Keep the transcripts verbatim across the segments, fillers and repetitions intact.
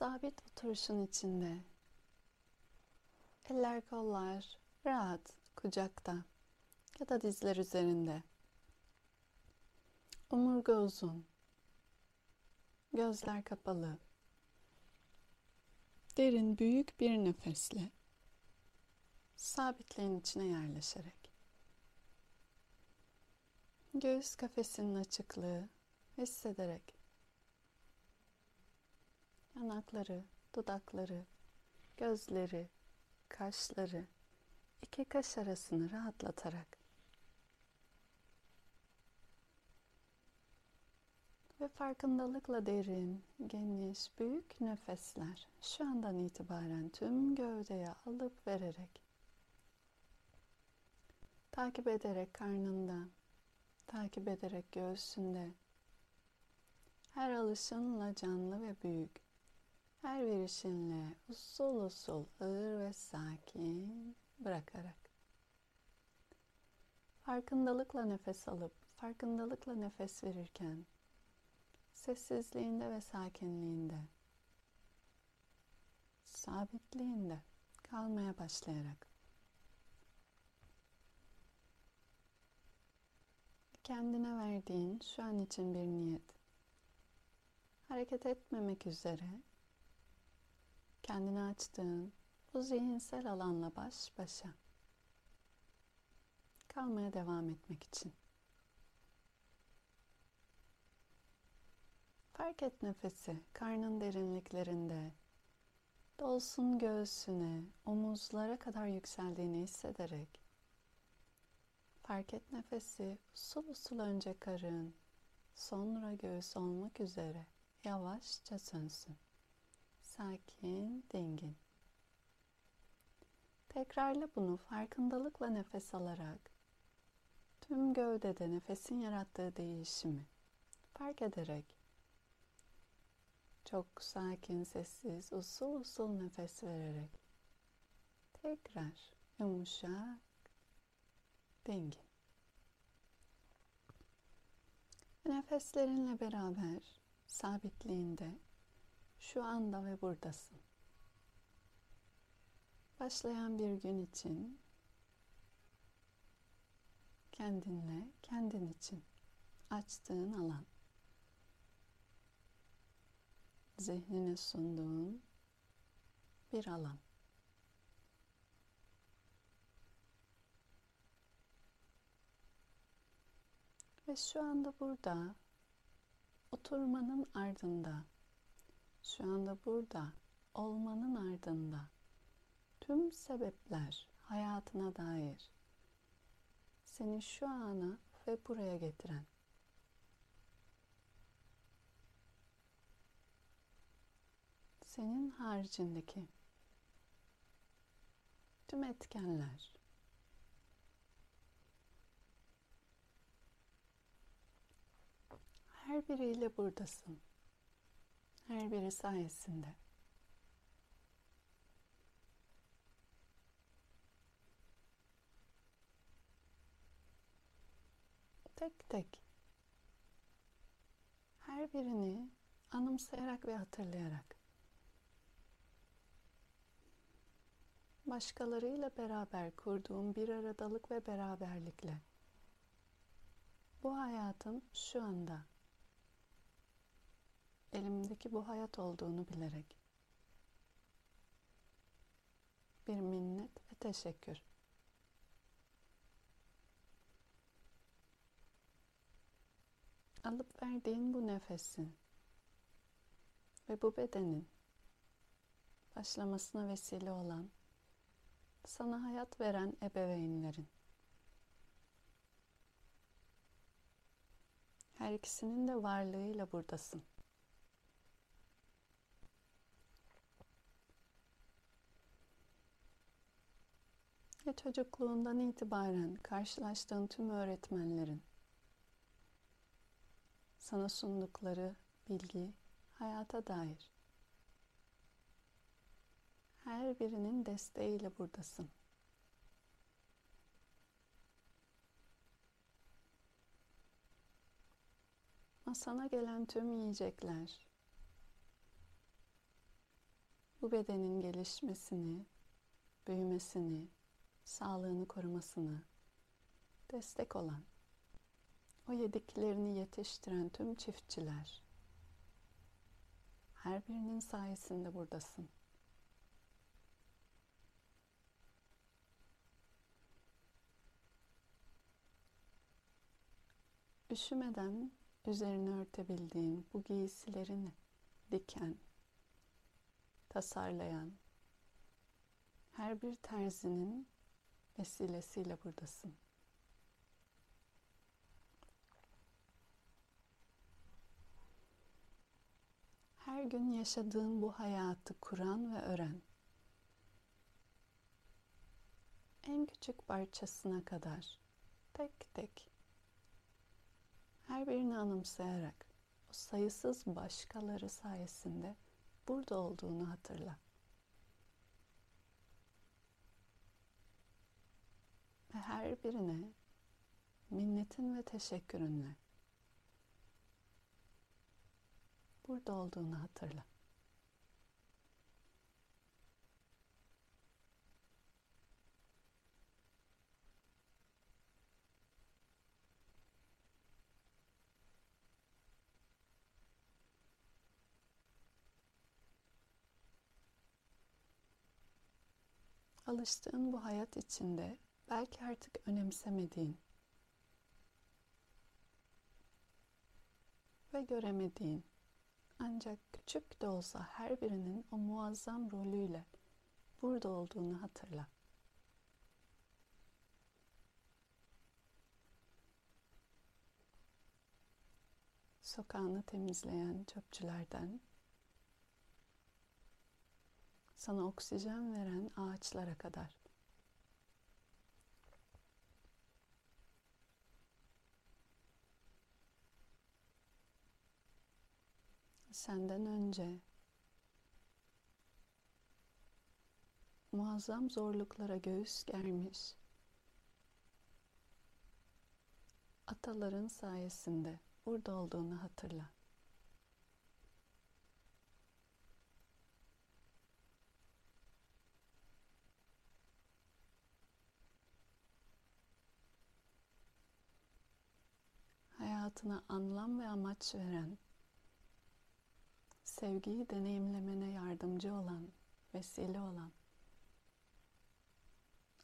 sabit oturuşun içinde. Eller, kollar rahat kucakta ya da dizler üzerinde. Omurga uzun. Gözler kapalı. Derin, büyük bir nefesle sabitliğin içine yerleşerek. Göğüs kafesinin açıklığı hissederek. Yanakları, dudakları, gözleri, kaşları, iki kaş arasını rahatlatarak ve farkındalıkla derin, geniş, büyük nefesler şu andan itibaren tüm gövdeye alıp vererek, takip ederek karnında, takip ederek göğsünde, her alışınla canlı ve büyük, her verişinle usul usul ağır ve sakin bırakarak, farkındalıkla nefes alıp, farkındalıkla nefes verirken, sessizliğinde ve sakinliğinde, sabitliğinde kalmaya başlayarak, kendine verdiğin şu an için bir niyet, hareket etmemek üzere, kendine açtığın bu zihinsel alanla baş başa kalmaya devam etmek için. Fark et nefesi karnın derinliklerinde, dolsun göğsüne, omuzlara kadar yükseldiğini hissederek. Fark et nefesi usul usul önce karın, sonra göğüs olmak üzere yavaşça sönsün. Sakin, dingin. Tekrarla bunu farkındalıkla nefes alarak, tüm gövdede nefesin yarattığı değişimi fark ederek, çok sakin, sessiz, usul usul nefes vererek, tekrar yumuşak, dingin. Nefeslerinle beraber sabitliğinde, şu anda ve buradasın. Başlayan bir gün için, kendinle, kendin için açtığın alan. Zihnine sunduğun bir alan. Ve şu anda burada, oturmanın ardında, şu anda burada olmanın ardında tüm sebepler hayatına dair seni şu ana ve buraya getiren, senin haricindeki tüm etkenler, her biriyle buradasın. Her biri sayesinde. Tek tek her birini anımsayarak ve hatırlayarak, başkalarıyla beraber kurduğum bir aradalık ve beraberlikle bu hayatın şu anda elimdeki bu hayat olduğunu bilerek bir minnet ve teşekkür. Alıp verdiğin bu nefesin ve bu bedenin başlamasına vesile olan, sana hayat veren ebeveynlerin, her ikisinin de varlığıyla buradasın. Ve çocukluğundan itibaren karşılaştığın tüm öğretmenlerin sana sundukları bilgi, hayata dair her birinin desteğiyle buradasın. Masana gelen tüm yiyecekler, bu bedenin gelişmesini, büyümesini, sağlığını korumasını destek olan, o yediklerini yetiştiren tüm çiftçiler, her birinin sayesinde buradasın. Üşümeden üzerine örtebildiğin bu giysilerini diken, tasarlayan her bir terzinin vesilesiyle buradasın. Her gün yaşadığın bu hayatı kuran ve ören, en küçük parçasına kadar tek tek her birini anımsayarak o sayısız başkaları sayesinde burada olduğunu hatırla. Ve her birine minnetin ve teşekkürünle burada olduğunu hatırla. Alıştığın bu hayat içinde belki artık önemsemediğin ve göremediğin, ancak küçük de olsa her birinin o muazzam rolüyle burada olduğunu hatırla. Sokağını temizleyen çöpçülerden, sana oksijen veren ağaçlara kadar. Senden önce muazzam zorluklara göğüs germiş ataların sayesinde burada olduğunu hatırla. Hayatına anlam ve amaç veren, sevgiyi deneyimlemene yardımcı olan, vesile olan,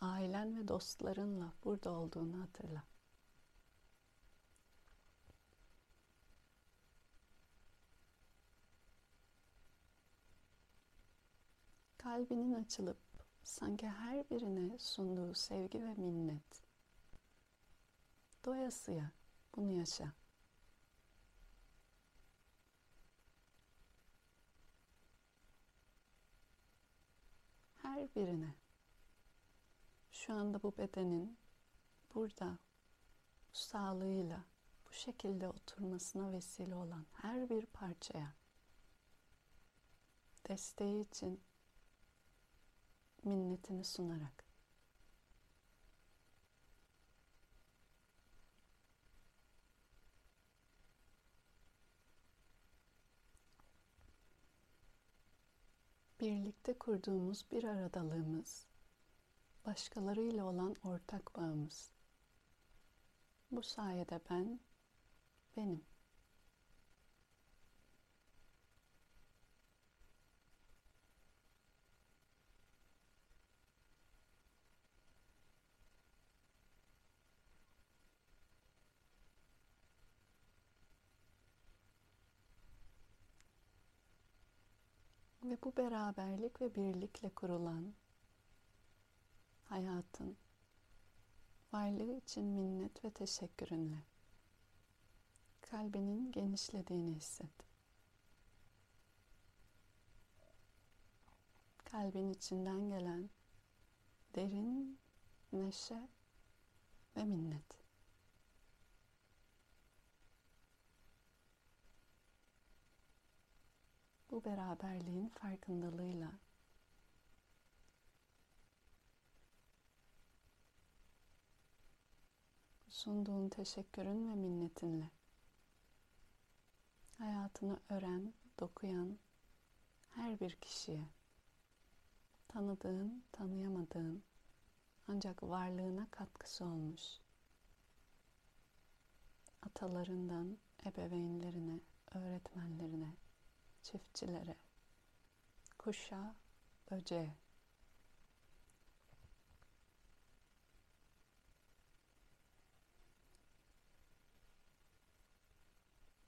ailen ve dostlarınla burada olduğunu hatırla. Kalbinin açılıp sanki her birine sunduğu sevgi ve minnet. Doyasıya bunu yaşa. Her birine, şu anda bu bedenin burada, bu sağlığıyla, bu şekilde oturmasına vesile olan her bir parçaya, desteği için minnetini sunarak. Birlikte kurduğumuz bir aradalığımız, başkalarıyla olan ortak bağımız. Bu sayede ben, benim. Ve bu beraberlik ve birlikle kurulan hayatın varlığı için minnet ve teşekkürünle kalbinin genişlediğini hisset. Kalbin içinden gelen derin neşe ve minnet. Bu beraberliğin farkındalığıyla sunduğun teşekkürün ve minnetinle hayatını ören, dokuyan her bir kişiye tanıdığın, tanıyamadığın ancak varlığına katkısı olmuş atalarından ebeveynlerine, öğretmenlerine, çiftçilere, kuşa, böceğe.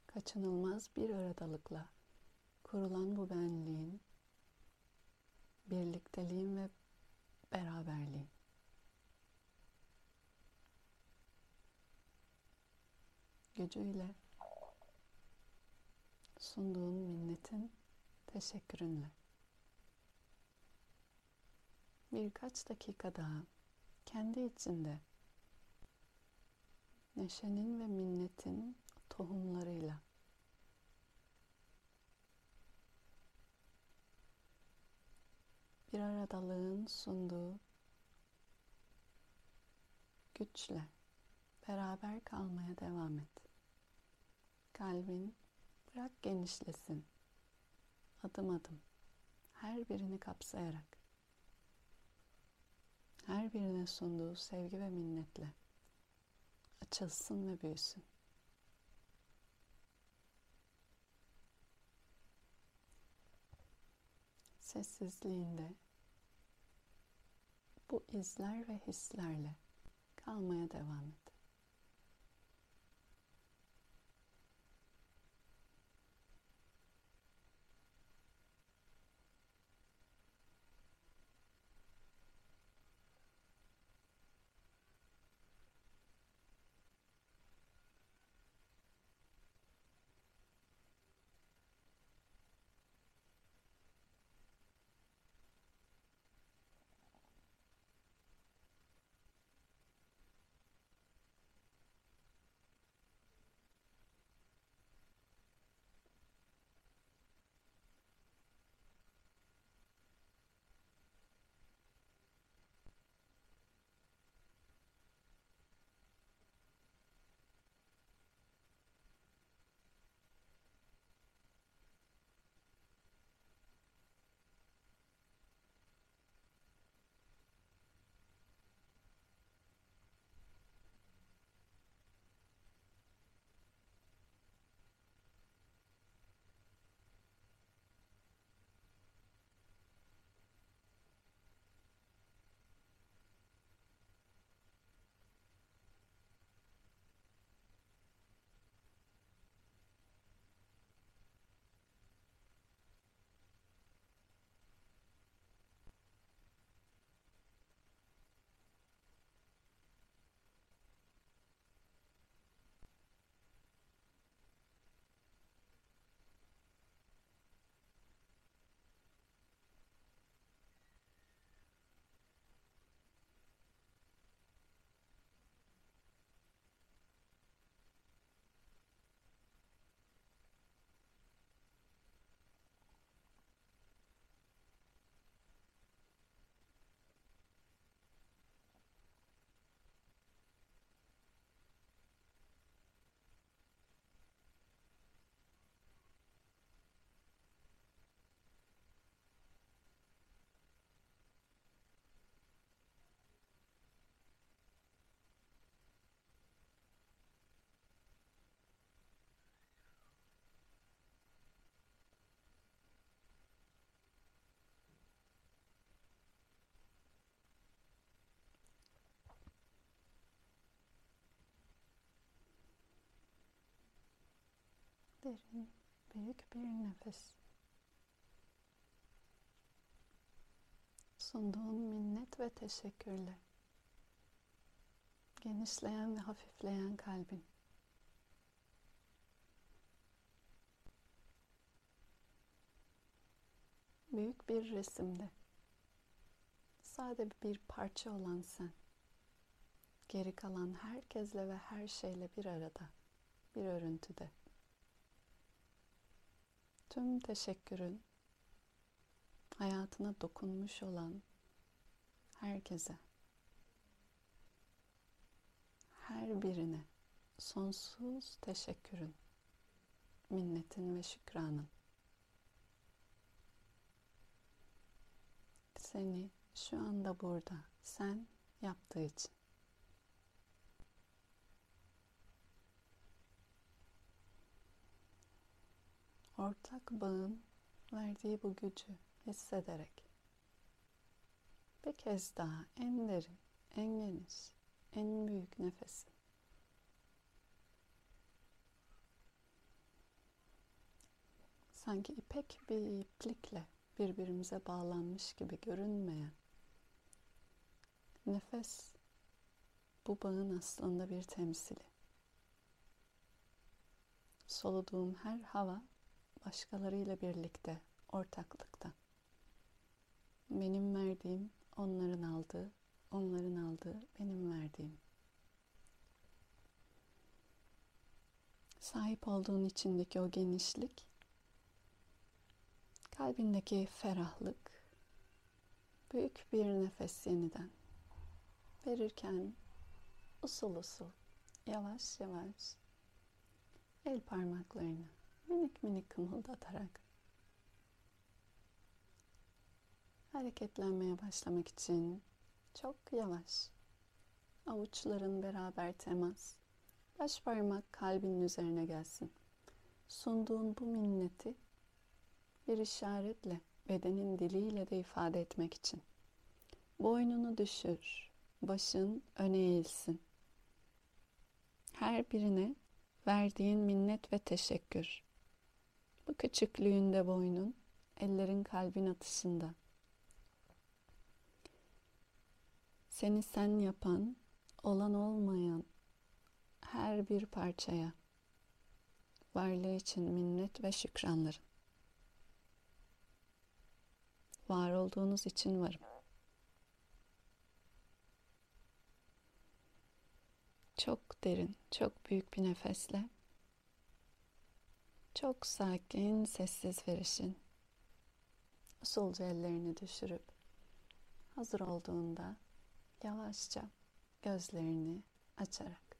Kaçınılmaz bir aradalıkla kurulan bu benliğin, birlikteliğin ve beraberliğin. Gücüyle, sunduğun minnetin, teşekkürünle. Birkaç dakika daha kendi içinde neşenin ve minnetin tohumlarıyla bir aradalığın sunduğu güçle beraber kalmaya devam et. Kalbin bırak genişlesin. Adım adım her birini kapsayarak, her birine sunduğu sevgi ve minnetle açılsın ve büyüsün. Sessizliğinde bu izler ve hislerle kalmaya devam et. Derin, büyük bir nefes. Sunduğun minnet ve teşekkürle genişleyen ve hafifleyen kalbin. Büyük bir resimde sade bir parça olan sen, geri kalan herkesle ve her şeyle bir arada, bir örüntüde. Tüm teşekkürün hayatına dokunmuş olan herkese, her birine sonsuz teşekkürün, minnetin ve şükranın. seni şu anda burada sen yaptığı için. Ortak bağın verdiği bu gücü hissederek bir kez daha en derin, en geniş, en büyük nefesi sanki ipek bir iplikle birbirimize bağlanmış gibi görünmeyen nefes bu bağın aslında bir temsili. Soluduğum her hava başkalarıyla birlikte ortaklıkta. Benim verdiğim onların aldığı, onların aldığı benim verdiğim. Sahip olduğun içindeki o genişlik, kalbindeki ferahlık, büyük bir nefes yeniden verirken usul usul, yavaş yavaş el parmaklarını minik minik kımıldatarak hareketlenmeye başlamak için çok yavaş avuçların beraber temas, baş parmak kalbinin üzerine gelsin. Sunduğun bu minneti bir işaretle, bedenin diliyle de ifade etmek için. Boynunu düşür, başın öne eğilsin. Her birine verdiğin minnet ve teşekkür. Bu küçüklüğünde boynun, ellerin kalbin atışında. Seni sen yapan, olan olmayan her bir parçaya, varlığı için minnet ve şükranların. Var olduğunuz için varım. Çok derin, çok büyük bir nefesle, çok sakin, sessiz verişin. Usulca ellerini düşürüp, hazır olduğunda yavaşça gözlerini açarak.